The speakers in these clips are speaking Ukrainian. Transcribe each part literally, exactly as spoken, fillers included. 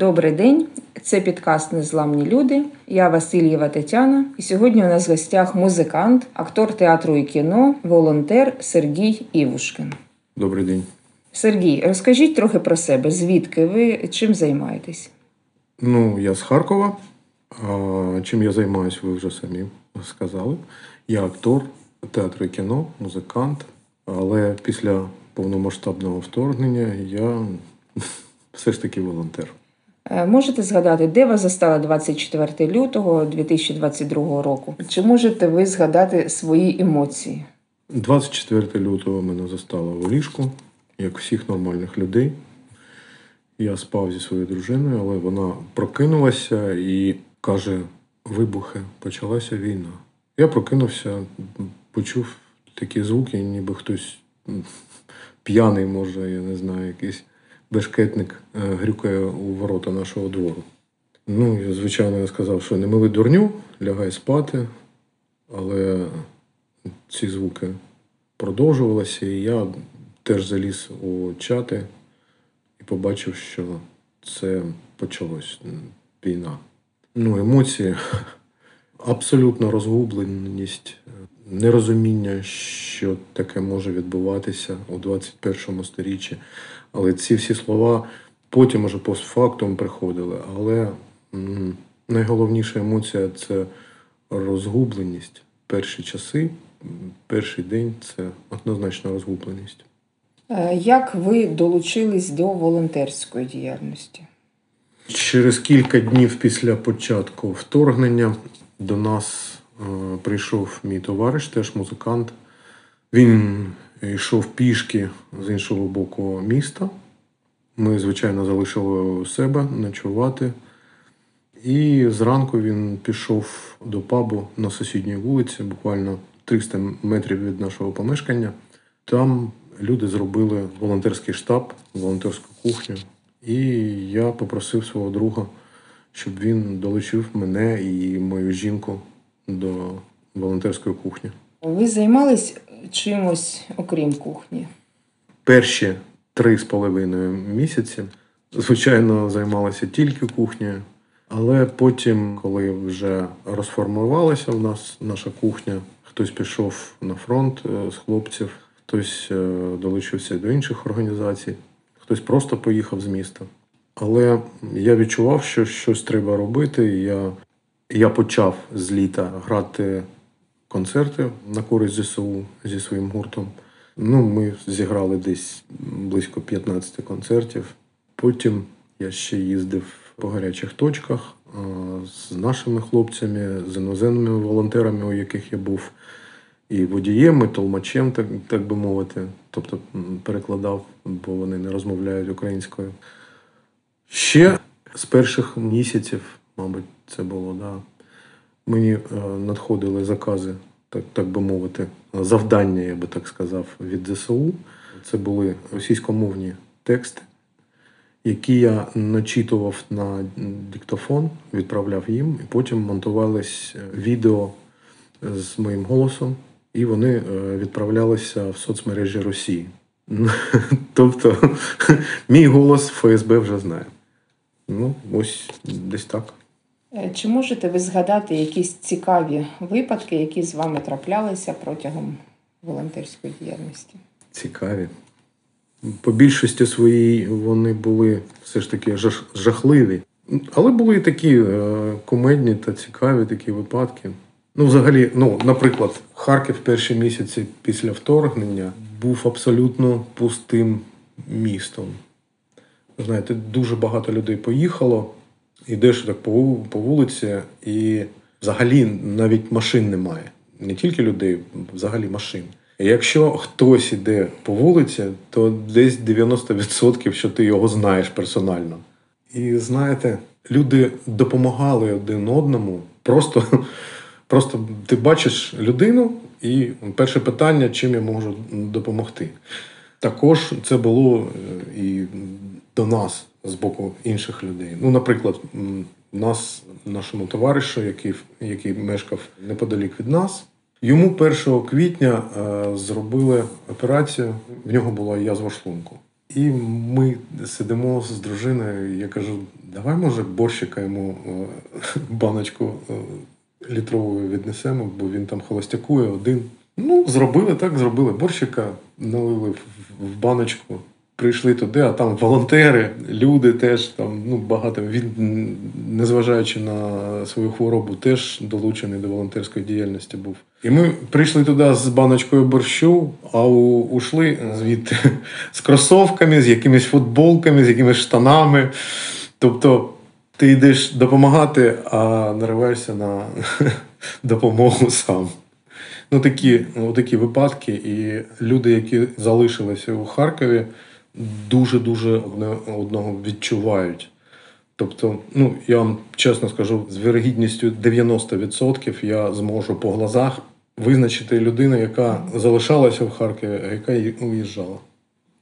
Добрий день, це підкаст «Незламні люди». Я Васильєва Тетяна, і сьогодні у нас в гостях музикант, актор театру і кіно, волонтер Сергій Івушкін. Добрий день. Сергій, розкажіть трохи про себе. Звідки ви, чим займаєтесь? Ну, я з Харкова. А чим я займаюсь, ви вже самі сказали. Я актор театру і кіно, музикант. Але після повномасштабного вторгнення я все ж таки волонтер. Можете згадати, де вас застало двадцять четвертого лютого дві тисячі двадцять другого року? Чи можете ви згадати свої емоції? двадцять четвертого лютого мене застало в ліжку, як всіх нормальних людей. Я спав зі своєю дружиною, але вона прокинулася і каже: вибухи, почалася війна. Я прокинувся, почув такі звуки, ніби хтось п'яний, може, я не знаю, якийсь бешкетник грюкає у ворота нашого двору. Ну, звичайно, я сказав, що не мили дурню, лягай спати, але ці звуки продовжувалися, і я теж заліз у чати і побачив, що це почалось війна. Ну, емоції, абсолютна розгубленість, нерозуміння, що таке може відбуватися у двадцять першому сторіччі. Але ці всі слова потім уже постфактум приходили. Але м- найголовніша емоція – це розгубленість. Перші часи, перший день – це однозначно розгубленість. Як ви долучились до волонтерської діяльності? Через кілька днів після початку вторгнення до нас прийшов мій товариш, теж музикант. Він йшов пішки з іншого боку міста. Ми, звичайно, залишили у себе ночувати. І зранку він пішов до пабу на сусідній вулиці, буквально триста метрів від нашого помешкання. Там люди зробили волонтерський штаб, волонтерську кухню. І я попросив свого друга, щоб він долучив мене і мою жінку до волонтерської кухні. Ви займались чимось, окрім кухні? Перші три з половиною місяці, звичайно, займалися тільки кухнею. Але потім, коли вже розформувалася в нас наша кухня, хтось пішов на фронт з хлопців, хтось долучився до інших організацій, хтось просто поїхав з міста. Але я відчував, що щось треба робити. Я, я почав з літа грати концерти на користь ЗСУ зі своїм гуртом. Ну, ми зіграли десь близько п'ятнадцять концертів. Потім я ще їздив по гарячих точках з нашими хлопцями, з іноземними волонтерами, у яких я був і водієм, і толмачем, так, так би мовити. Тобто перекладав, бо вони не розмовляють українською. Ще з перших місяців, мабуть, це було, да, мені надходили закази, так, так би мовити, завдання, я би так сказав, від ЗСУ. Це були російськомовні тексти, які я начитував на диктофон, відправляв їм, і потім монтувались відео з моїм голосом, і вони відправлялися в соцмережі Росії. Тобто, мій голос ФСБ вже знає. Ну, ось десь так. Чи можете ви згадати якісь цікаві випадки, які з вами траплялися протягом волонтерської діяльності? Цікаві. По більшості своїй вони були все ж таки жахливі. Але були і такі кумедні та цікаві такі випадки. Ну, взагалі, ну, наприклад, Харків перші місяці після вторгнення був абсолютно пустим містом. Знаєте, дуже багато людей поїхало. Ідеш так по вулиці, і взагалі навіть машин немає. Не тільки людей, взагалі машин. І якщо хтось іде по вулиці, то десь дев'яносто відсотків, що ти його знаєш персонально. І знаєте, люди допомагали один одному. Просто, просто ти бачиш людину, і перше питання, чим я можу допомогти. Також це було і до нас з боку інших людей. Ну, наприклад, нас, нашому товаришу, який, який мешкав неподалік від нас, йому першого квітня е, зробили операцію, в нього була язва шлунку. І ми сидимо з дружиною, я кажу, давай, може, борщика йому баночку літрову віднесемо, бо він там холостякує один. Ну, зробили так, зробили борщика, налили в баночку, прийшли туди, а там волонтери, люди теж там, ну, багато. Він, незважаючи на свою хворобу, теж долучений до волонтерської діяльності був. І ми прийшли туди з баночкою борщу, а ушли звідти з кросовками, з якимись футболками, з якимись штанами. Тобто ти йдеш допомагати, а нариваєшся на допомогу сам. Ну, такі, такі випадки, і люди, які залишилися у Харкові, дуже-дуже одне одного відчувають. Тобто, ну, я вам чесно скажу, з вірогідністю дев'яносто відсотків я зможу по глазах визначити людину, яка залишалася в Харкові, а яка уїжджала.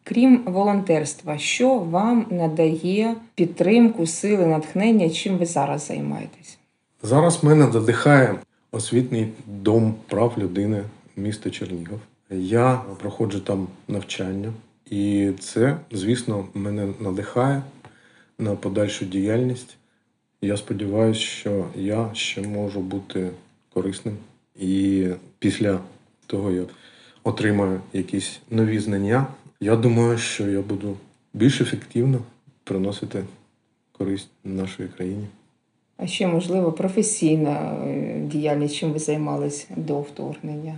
Крім волонтерства, що вам надає підтримку, сили, натхнення, чим ви зараз займаєтесь? Зараз мене надихає Освітній дім прав людини міста Чернігів. Я проходжу там навчання, і це, звісно, мене надихає на подальшу діяльність. Я сподіваюся, що я ще можу бути корисним. І після того, як отримаю якісь нові знання, я думаю, що я буду більш ефективно приносити користь нашій країні. А ще, можливо, професійна діяльність, чим ви займалися до вторгнення?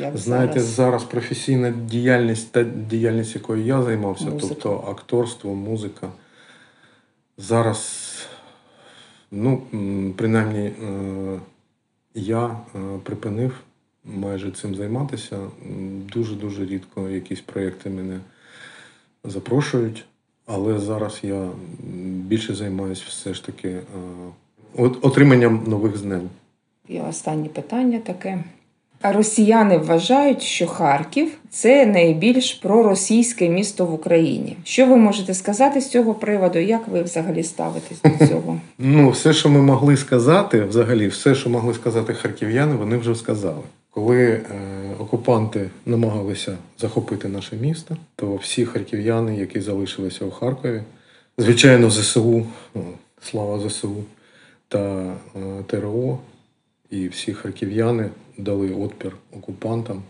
Як Знаєте, зараз? зараз професійна діяльність, та діяльність, якою я займався, музика. Тобто акторство, музика. Зараз, ну, принаймні, я припинив майже цим займатися. Дуже-дуже рідко якісь проєкти мене запрошують. Але зараз я більше займаюся все ж таки отриманням нових знань. І останнє питання таке. Росіяни вважають, що Харків – це найбільш проросійське місто в Україні. Що ви можете сказати з цього приводу? Як ви взагалі ставитесь до цього? Ну, все, що ми могли сказати, взагалі, все, що могли сказати харків'яни, вони вже сказали. Коли е, окупанти намагалися захопити наше місто, то всі харків'яни, які залишилися у Харкові, звичайно, ЗСУ, слава ЗСУ та е, Т Р О, і всі харків'яни дали відпір окупантам.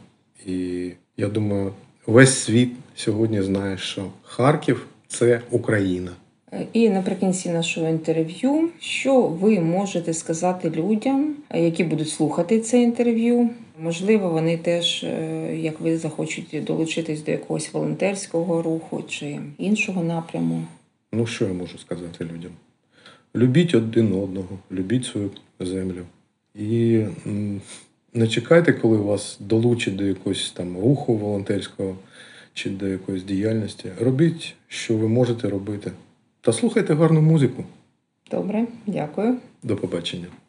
І я думаю, весь світ сьогодні знає, що Харків – це Україна. І наприкінці нашого інтерв'ю, що ви можете сказати людям, які будуть слухати це інтерв'ю? Можливо, вони теж, як ви, захочуть долучитись до якогось волонтерського руху чи іншого напряму? Ну, що я можу сказати людям? Любіть один одного, любіть свою землю. І не чекайте, коли вас долучать до якогось там руху волонтерського чи до якоїсь діяльності. Робіть, що ви можете робити. Та слухайте гарну музику. Добре, дякую. До побачення.